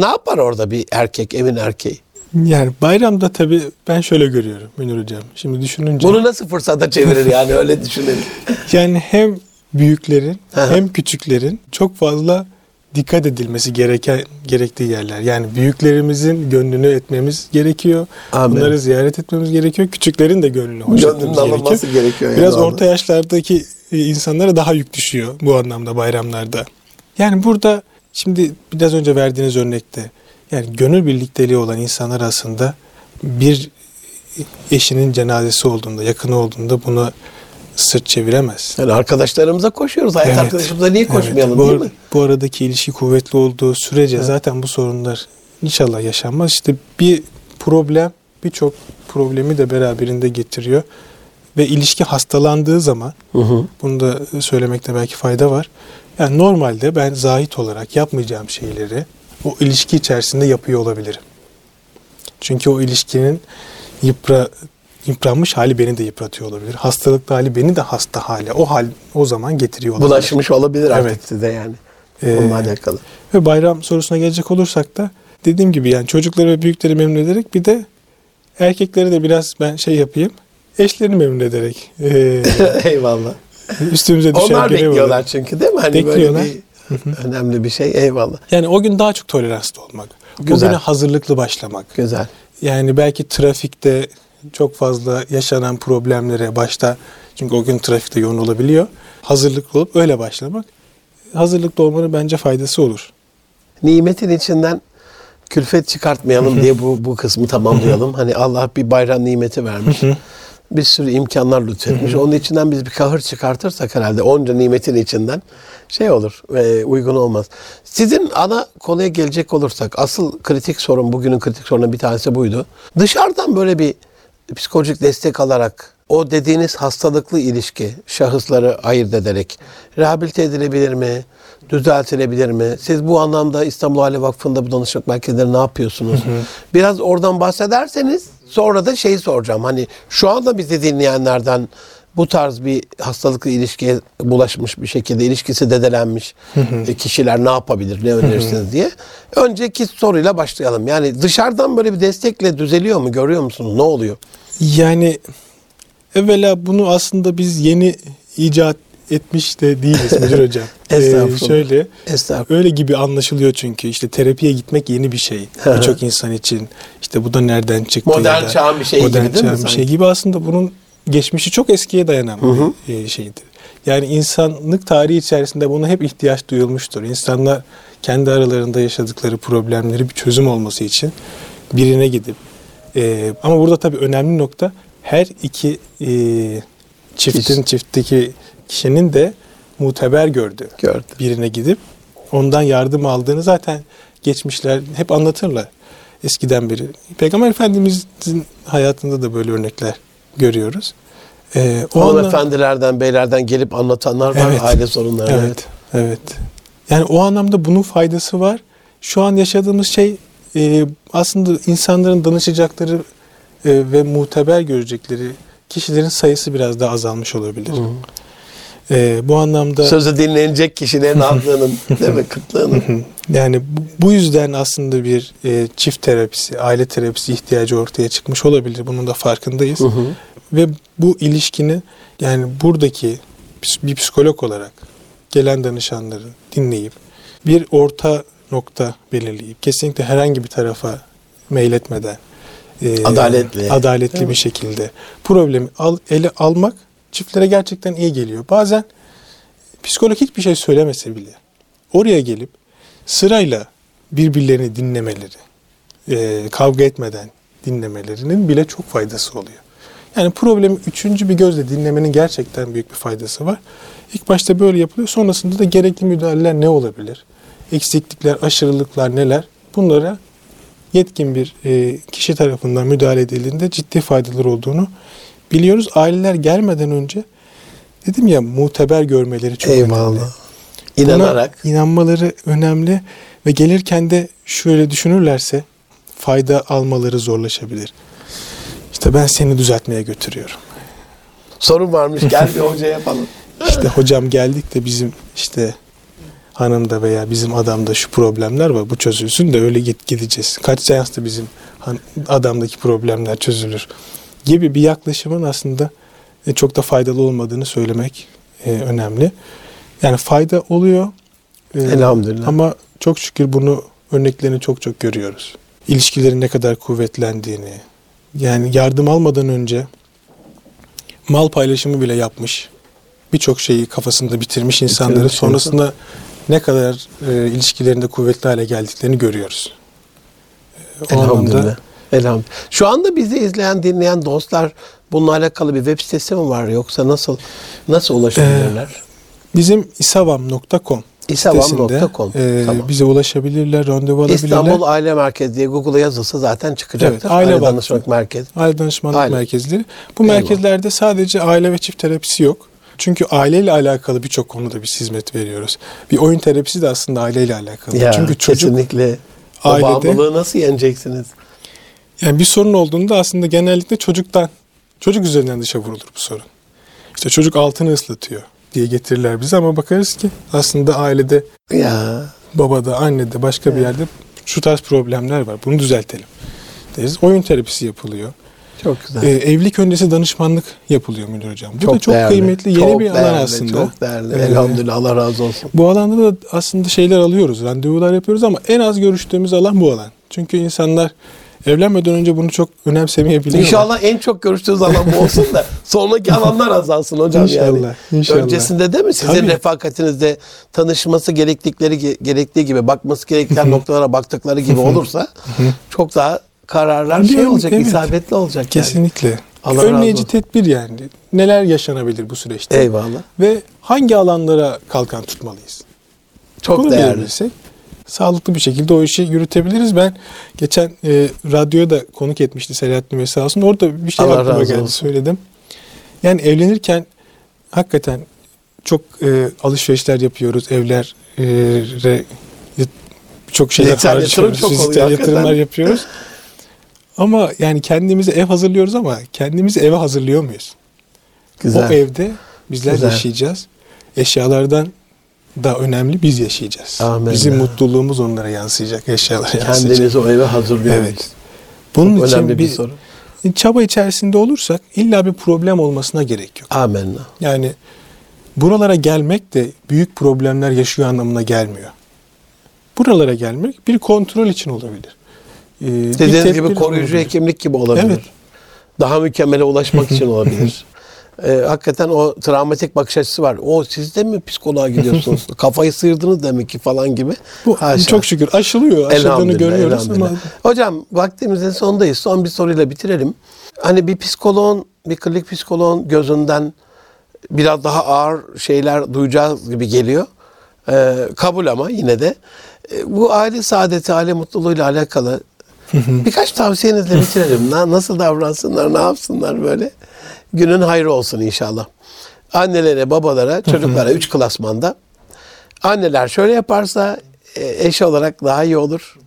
Ne yapar orada bir erkek, evin erkeği? Yani bayramda tabii ben şöyle görüyorum Münir Hocam. Şimdi düşününce... Bunu nasıl fırsata çevirir yani öyle düşünelim. Yani hem büyüklerin hem küçüklerin çok fazla dikkat edilmesi gerektiği yerler. Yani büyüklerimizin gönlünü etmemiz gerekiyor. Amin. Bunları ziyaret etmemiz gerekiyor. Küçüklerin de gönlünü hoş etmemiz gerekiyor. Biraz yani orta yaşlardaki insanlara daha yük düşüyor bu anlamda bayramlarda. Yani burada şimdi biraz önce verdiğiniz örnekte yani gönül birlikteliği olan insanlar aslında bir eşinin cenazesi olduğunda, yakını olduğunda bunu sırt çeviremez. Yani arkadaşlarımıza koşuyoruz. Hayat arkadaşımıza niye koşmayalım değil mi? Bu aradaki ilişki kuvvetli olduğu sürece zaten bu sorunlar inşallah yaşanmaz. İşte bir problem birçok problemi de beraberinde getiriyor. Ve ilişki hastalandığı zaman, bunu da söylemekte belki fayda var. Yani normalde ben zahit olarak yapmayacağım şeyleri o ilişki içerisinde yapıyor olabilirim. Çünkü o ilişkinin yıpranmış hali beni de yıpratıyor olabilir. Hastalıklı hali beni de hasta hale. O hal o zaman getiriyor olabilir. Bulaşmış olabilir artık size yani. Bununla alakalı. Ve bayram sorusuna gelecek olursak da dediğim gibi yani çocukları ve büyükleri memnun ederek bir de erkekleri de biraz ben şey yapayım. Eşlerini memnun ederek. Eyvallah. Üstümüze düşen onlar bekliyorlar olarak. Çünkü değil mi? Hani bekliyorlar. Böyle bir önemli bir şey. Eyvallah. Yani o gün daha çok toleranslı olmak. Güzel. O güne hazırlıklı başlamak. Güzel. Yani belki trafikte çok fazla yaşanan problemlere başta, çünkü o gün trafikte yoğun olabiliyor. Hazırlıklı olup öyle başlamak. Hazırlıklı olmanın bence faydası olur. Nimetin içinden külfet çıkartmayalım diye bu kısmı tamamlayalım. Hani Allah bir bayram nimeti vermiş. bir sürü imkanlar lütfetmiş. Onun içinden biz bir kahır çıkartırsak herhalde onca nimetin içinden şey olur, uygun olmaz. Sizin ana konuya gelecek olursak, asıl kritik sorun, bugünün kritik sorunun bir tanesi buydu. Dışarıdan böyle bir psikolojik destek alarak, o dediğiniz hastalıklı ilişki, şahısları ayırt ederek rehabilite edilebilir mi? Düzeltilebilir mi? Siz bu anlamda İstanbul Aile Vakfı'nda bu danışıklık merkezleri ne yapıyorsunuz? Biraz oradan bahsederseniz sonra da şeyi soracağım. Hani şu anda bizi dinleyenlerden bu tarz bir hastalıklı ilişkiye bulaşmış bir şekilde ilişkisi dedelenmiş kişiler ne yapabilir, ne önerirsiniz diye. Önceki soruyla başlayalım. Yani dışarıdan böyle bir destekle düzeliyor mu? Görüyor musunuz? Ne oluyor? Yani evvela bunu aslında biz yeni icat etmiş de değiliz Müdür Hocam. Estağfurullah. Şöyle, estağfurullah. Öyle gibi anlaşılıyor çünkü işte terapiye gitmek yeni bir şey. Birçok insan için işte bu da nereden çıktı? Modern çağın bir şeyi gibi değil mi? Modern çağın bir şeyi gibi aslında bunun geçmişi çok eskiye dayanan bir şeydir. Yani insanlık tarihi içerisinde buna hep ihtiyaç duyulmuştur. İnsanlar kendi aralarında yaşadıkları problemleri bir çözüm olması için birine gidip ama burada tabii önemli nokta her iki çiftteki kişinin de muteber gördü. Birine gidip ondan yardım aldığını zaten geçmişler hep anlatırlar eskiden beri. Peygamber Efendimiz'in hayatında da böyle örnekler görüyoruz. Hanımefendilerden, beylerden gelip anlatanlar var, evet, aile sorunları. Evet. Yani o anlamda bunun faydası var. Şu an yaşadığımız şey aslında insanların danışacakları ve muteber görecekleri kişilerin sayısı biraz daha azalmış olabilir. Bu anlamda sözü dinlenecek kişilerin azlığının değil mi? Kıtlığının. Yani bu yüzden aslında bir çift terapisi, aile terapisi ihtiyacı ortaya çıkmış olabilir. Bunun da farkındayız. Ve bu ilişkinin yani buradaki bir psikolog olarak gelen danışanları dinleyip bir orta nokta belirleyip kesinlikle herhangi bir tarafa meyletmeden adaletli bir şekilde problemi ele almak çiftlere gerçekten iyi geliyor. Bazen psikolog hiçbir şey söylemese bile oraya gelip sırayla birbirlerini dinlemeleri, kavga etmeden dinlemelerinin bile çok faydası oluyor. Yani problemi üçüncü bir gözle dinlemenin gerçekten büyük bir faydası var. İlk başta böyle yapılıyor. Sonrasında da gerekli müdahaleler ne olabilir? Eksiklikler, aşırılıklar neler? Bunlara yetkin bir kişi tarafından müdahale edildiğinde ciddi faydalar olduğunu biliyoruz. Aileler gelmeden önce dedim ya muteber görmeleri çok önemli. İnanarak. Buna inanmaları önemli ve gelirken de şöyle düşünürlerse fayda almaları zorlaşabilir. İşte ben seni düzeltmeye götürüyorum. Sorun varmış, gel bir hoca yapalım. İşte hocam geldik de bizim işte hanımda veya bizim adamda şu problemler var, bu çözülsün de öyle gideceğiz. Kaç seansta bizim adamdaki problemler çözülür gibi bir yaklaşımın aslında çok da faydalı olmadığını söylemek önemli. Yani fayda oluyor. Elhamdülillah. Ama çok şükür bunu örneklerini çok görüyoruz. İlişkilerin ne kadar kuvvetlendiğini, yani yardım almadan önce mal paylaşımı bile yapmış, birçok şeyi kafasında bitirmiş insanların sonrasında ne kadar ilişkilerinde kuvvetli hale geldiklerini görüyoruz. Elhamdülillah. Elhamdülillah. Şu anda bizi izleyen, dinleyen dostlar bununla alakalı bir web sitesi mi var yoksa nasıl ulaşabilirler? Bizim isavam.com İSAVAM.com tamam. Bize ulaşabilirler, randevu alabilirler. İstanbul Aile Merkezi diye Google'a yazılsa zaten çıkacaktır. Evet, aile danışmanlık merkezi. Aile danışmanlık merkezleri. Bu merkezlerde sadece aile ve çift terapisi yok. Çünkü aileyle alakalı birçok konuda biz hizmet veriyoruz. Bir oyun terapisi de aslında aileyle alakalı. Ya, çünkü çocuk kesinlikle ailede, o bağımlılığı nasıl yeneceksiniz? Yani bir sorun olduğunda aslında genellikle çocuk üzerinden dışa vurulur bu sorun. İşte çocuk altını ıslatıyor diye getirirler bize ama bakarız ki aslında ailede, babada, annede, başka bir yerde şu tarz problemler var. Bunu düzeltelim deriz. Oyun terapisi yapılıyor. Çok güzel. Evlilik öncesi danışmanlık yapılıyor Müdür Hocam. Bu da çok değerli, kıymetli yeni çok bir alan aslında. Çok değerli. Elhamdülillah, Allah razı olsun. Bu alanda da aslında şeyler alıyoruz, randevular yapıyoruz ama en az görüştüğümüz alan bu alan. Çünkü insanlar evlenmeden önce bunu çok önemsemeyebiliyor. İnşallah en çok görüştüğünüz alan bu olsun da sonraki alanlar azalsın hocam. İnşallah. Öncesinde değil mi? Sizin refakatinizde tanışması gerektiği gibi, bakması gereken noktalara baktıkları gibi olursa çok daha kararlar olacak, isabetli olacak. Kesinlikle. önleyici tedbir yani. Neler yaşanabilir bu süreçte? Eyvallah. Ve hangi alanlara kalkan tutmalıyız? Çok bunu değerli. Sağlıklı bir şekilde o işi yürütebiliriz. Ben geçen radyoya da konuk etmişti Selahattin Bey sağ olsun. Orada bir şey aklıma geldi söyledim. Yani evlenirken hakikaten çok alışverişler yapıyoruz. Evlere çok şeyler harcıyoruz. Dijital yatırımlar yapıyoruz. Ama yani kendimizi ev hazırlıyoruz ama kendimizi eve hazırlıyor muyuz? Güzel. O evde bizler yaşayacağız. Eşyalardan da önemli biz yaşayacağız. Amen. Bizim mutluluğumuz onlara yansıyacak, eşyalara yansıyacak. Kendimizi o eve hazırlıyoruz. Evet. Bunun çok için bir soru. Çaba içerisinde olursak illa bir problem olmasına gerek yok. Amenna. Yani buralara gelmek de büyük problemler yaşıyor anlamına gelmiyor. Buralara gelmek bir kontrol için olabilir. Dediğiniz gibi koruyucu hekimlik gibi olabilir. Evet. Daha mükemmele ulaşmak için olabilir. Hakikaten o travmatik bakış açısı var. O siz de mi psikoloğa gidiyorsunuz? Kafayı sıyırdınız demek ki falan gibi. Bu çok şükür aşılıyor. Aşıldığını görüyoruz ama. Hocam vaktimizin sonundayız. Son bir soruyla bitirelim. Hani bir psikoloğun, bir klinik psikoloğun gözünden biraz daha ağır şeyler duyacağız gibi geliyor. Kabul ama yine de. Bu aile saadeti, aile mutluluğuyla alakalı birkaç tavsiyenizle bitirelim. Nasıl davransınlar, ne yapsınlar böyle. Günün hayrı olsun inşallah. Annelere, babalara, çocuklara 3 klasmanda. Anneler şöyle yaparsa eş olarak daha iyi olur.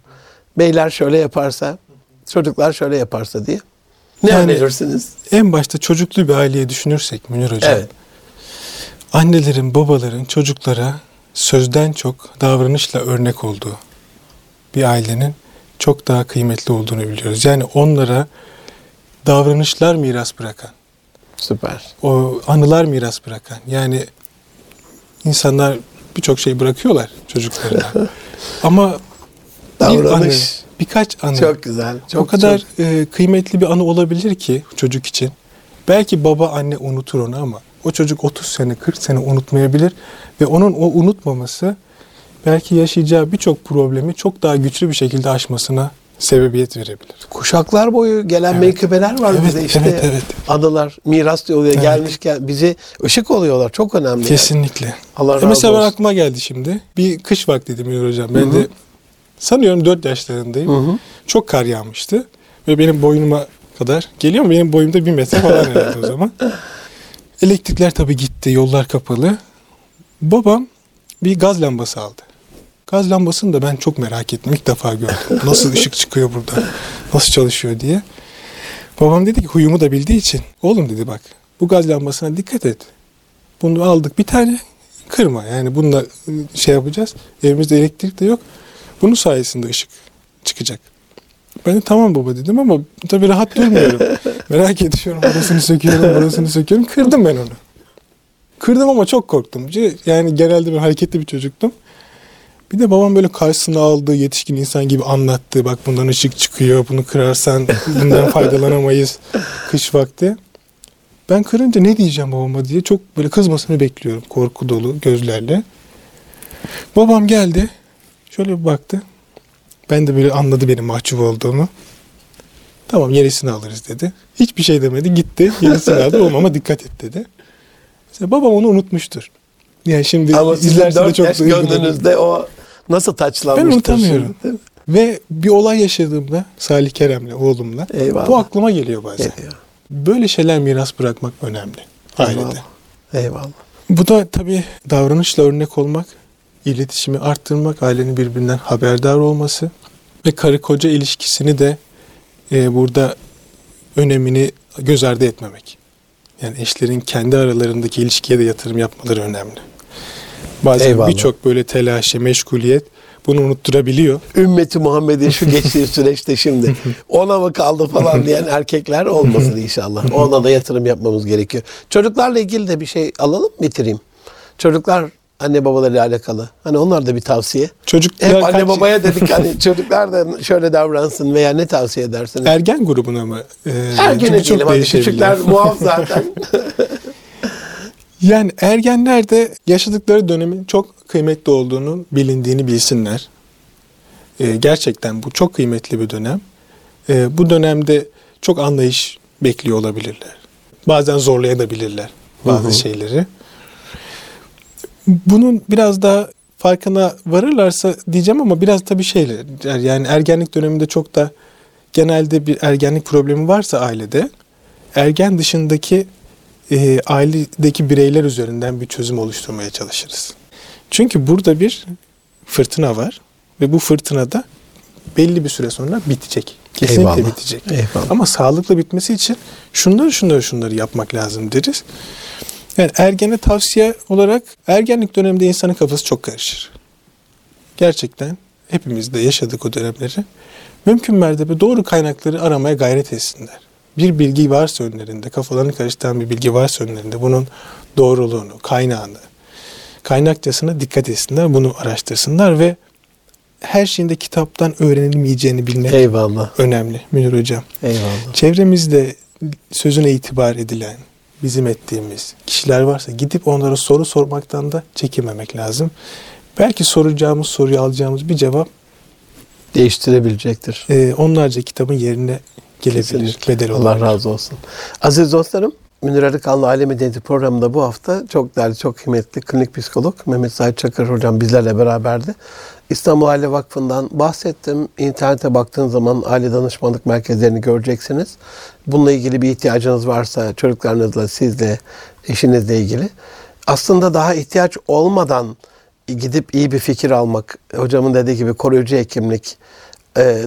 Beyler şöyle yaparsa, çocuklar şöyle yaparsa diye. Ne önerirsiniz? En başta çocuklu bir aileyi düşünürsek Münir Hocam. Evet. Annelerin, babaların çocuklara sözden çok davranışla örnek olduğu bir ailenin çok daha kıymetli olduğunu biliyoruz. Yani onlara davranışlar miras bırakan, süper. O anılar miras bırakan. Yani insanlar birçok şey bırakıyorlar çocuklarına. Ama davranış, birkaç anı. Çok güzel. Çok, o kadar kıymetli bir anı olabilir ki çocuk için. Belki baba, anne unutur onu ama o çocuk 30 sene, 40 sene unutmayabilir ve onun o unutmaması belki yaşayacağı birçok problemi çok daha güçlü bir şekilde aşmasına sebebiyet verebilir. Kuşaklar boyu gelen menkıbeler var bize işte. Evet. Anılar, miras yoluyla gelmişken bizi ışık oluyorlar. Çok önemli. Kesinlikle. Yani. Allah razı olsun. Mesela aklıma geldi şimdi. Bir kış vaktiydi Münir Hocam. Ben de sanıyorum 4 yaşlarındayım. Çok kar yağmıştı ve benim boynuma kadar geliyor ama benim boyumda 1 metre falan herhalde o zaman. Elektrikler tabii gitti, yollar kapalı. Babam bir gaz lambası aldı. Gaz lambasını da ben çok merak ettim. İlk defa gördüm. Nasıl ışık çıkıyor buradan? Nasıl çalışıyor diye. Babam dedi ki huyumu da bildiği için. Oğlum dedi bak bu gaz lambasına dikkat et. Bunu aldık bir tane kırma. Yani bununla şey yapacağız. Evimizde elektrik de yok. Bunun sayesinde ışık çıkacak. Ben de tamam baba dedim ama tabii rahat durmuyorum. Merak ediyorum. Burasını söküyorum. Kırdım ben onu. Kırdım ama çok korktum. Yani genelde ben hareketli bir çocuktum. Bir de babam böyle karşısına aldığı yetişkin insan gibi anlattı. Bak bundan ışık çıkıyor. Bunu kırarsan bundan faydalanamayız. Kış vakti. Ben kırınca ne diyeceğim babama diye çok böyle kızmasını bekliyorum. Korku dolu gözlerle. Babam geldi. Şöyle bir baktı. Ben de böyle anladı benim mahcup olduğumu. Tamam yenisini alırız dedi. Hiçbir şey demedi. Gitti. Yenisini aldı. Oğlum ama dikkat et dedi. Mesela babam onu unutmuştur. Yani şimdi ama izlerse de çok gönlünüzde o nasıl taçlanmıştır. Ben unutamıyorum. Şimdi, ve bir olay yaşadığımda Salih Kerem'le, oğlumla bu aklıma geliyor bazen. Eyvallah. Böyle şeyler miras bırakmak önemli ailede. Eyvallah. Bu da tabii davranışla örnek olmak, iletişimi arttırmak, ailenin birbirinden haberdar olması ve karı koca ilişkisini de burada önemini göz ardı etmemek. Yani eşlerin kendi aralarındaki ilişkiye de yatırım yapmaları önemli. Bazen birçok böyle telaşı, meşguliyet bunu unutturabiliyor. Ümmeti Muhammed'in şu geçtiği süreçte şimdi ona mı kaldı falan diyen erkekler olmasın inşallah. Ona da yatırım yapmamız gerekiyor. Çocuklarla ilgili de bir şey alalım, bitireyim. Çocuklar anne babalarıyla alakalı. Hani onlar da bir tavsiye. Hep anne babaya dedik hani çocuklar da şöyle davransın veya ne tavsiye edersiniz? Ergen grubuna mı? Ergene diyelim hani küçükler muaf zaten. Yani ergenler de yaşadıkları dönemin çok kıymetli olduğunu bilindiğini bilsinler. Gerçekten bu çok kıymetli bir dönem. Bu dönemde çok anlayış bekliyor olabilirler. Bazen zorlayabilirler bazı şeyleri. Bunun biraz daha farkına varırlarsa diyeceğim ama biraz tabii şeyler, yani ergenlik döneminde çok da genelde bir ergenlik problemi varsa ailede, ergen dışındaki ailedeki bireyler üzerinden bir çözüm oluşturmaya çalışırız. Çünkü burada bir fırtına var ve bu fırtına da belli bir süre sonra bitecek. Kesinlikle bitecek. Eyvallah. Ama sağlıklı bitmesi için şunları yapmak lazım deriz. Yani ergene tavsiye olarak, ergenlik döneminde insanın kafası çok karışır. Gerçekten hepimiz de yaşadık o dönemleri. Mümkün mertebe doğru kaynakları aramaya gayret etsinler. Bir bilgi varsa önlerinde, kafalarını karıştıran bir bilgi varsa önlerinde, bunun doğruluğunu, kaynağını, kaynakçasına dikkat etsinler, bunu araştırsınlar ve her şeyin de kitaptan öğrenilmeyeceğini bilmek önemli Münir Hocam. Eyvallah. Çevremizde sözüne itibar edilen, bizim ettiğimiz kişiler varsa gidip onlara soru sormaktan da çekinmemek lazım. Belki soracağımız soruyu alacağımız bir cevap değiştirebilecektir. Onlarca kitabın yerine gelebilir. Bedel olarak. Allah razı olsun. Aziz dostlarım, Münir Arıkan'la Aile Medeniyeti programında bu hafta çok değerli, çok kıymetli klinik psikolog Mehmet Zahid Çakır hocam bizlerle beraberdi. İstanbul Aile Vakfı'ndan bahsettim. İnternete baktığın zaman aile danışmanlık merkezlerini göreceksiniz. Bununla ilgili bir ihtiyacınız varsa çocuklarınızla, sizle, eşinizle ilgili. Aslında daha ihtiyaç olmadan gidip iyi bir fikir almak, hocamın dediği gibi koruyucu hekimlik,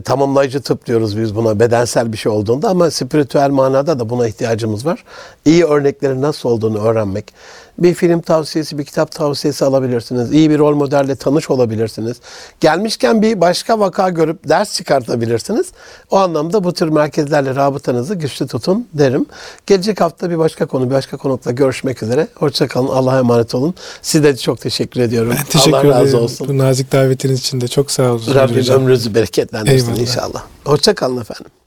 tamamlayıcı tıp diyoruz biz buna, bedensel bir şey olduğunda, ama spiritüel manada da buna ihtiyacımız var. İyi örneklerin nasıl olduğunu öğrenmek. Bir film tavsiyesi, bir kitap tavsiyesi alabilirsiniz. İyi bir rol modelle tanış olabilirsiniz. Gelmişken bir başka vaka görüp ders çıkartabilirsiniz. O anlamda bu tür merkezlerle rabıtanızı güçlü tutun derim. Gelecek hafta bir başka konu, bir başka konukla görüşmek üzere. Hoşça kalın, Allah'a emanet olun. Size de çok teşekkür ediyorum. Ben teşekkür ederim. Allah razı olsun. Bu nazik davetiniz için de çok sağ olun. Rabbim ömrünüzü bereketlendirsin inşallah. Hoşça kalın efendim.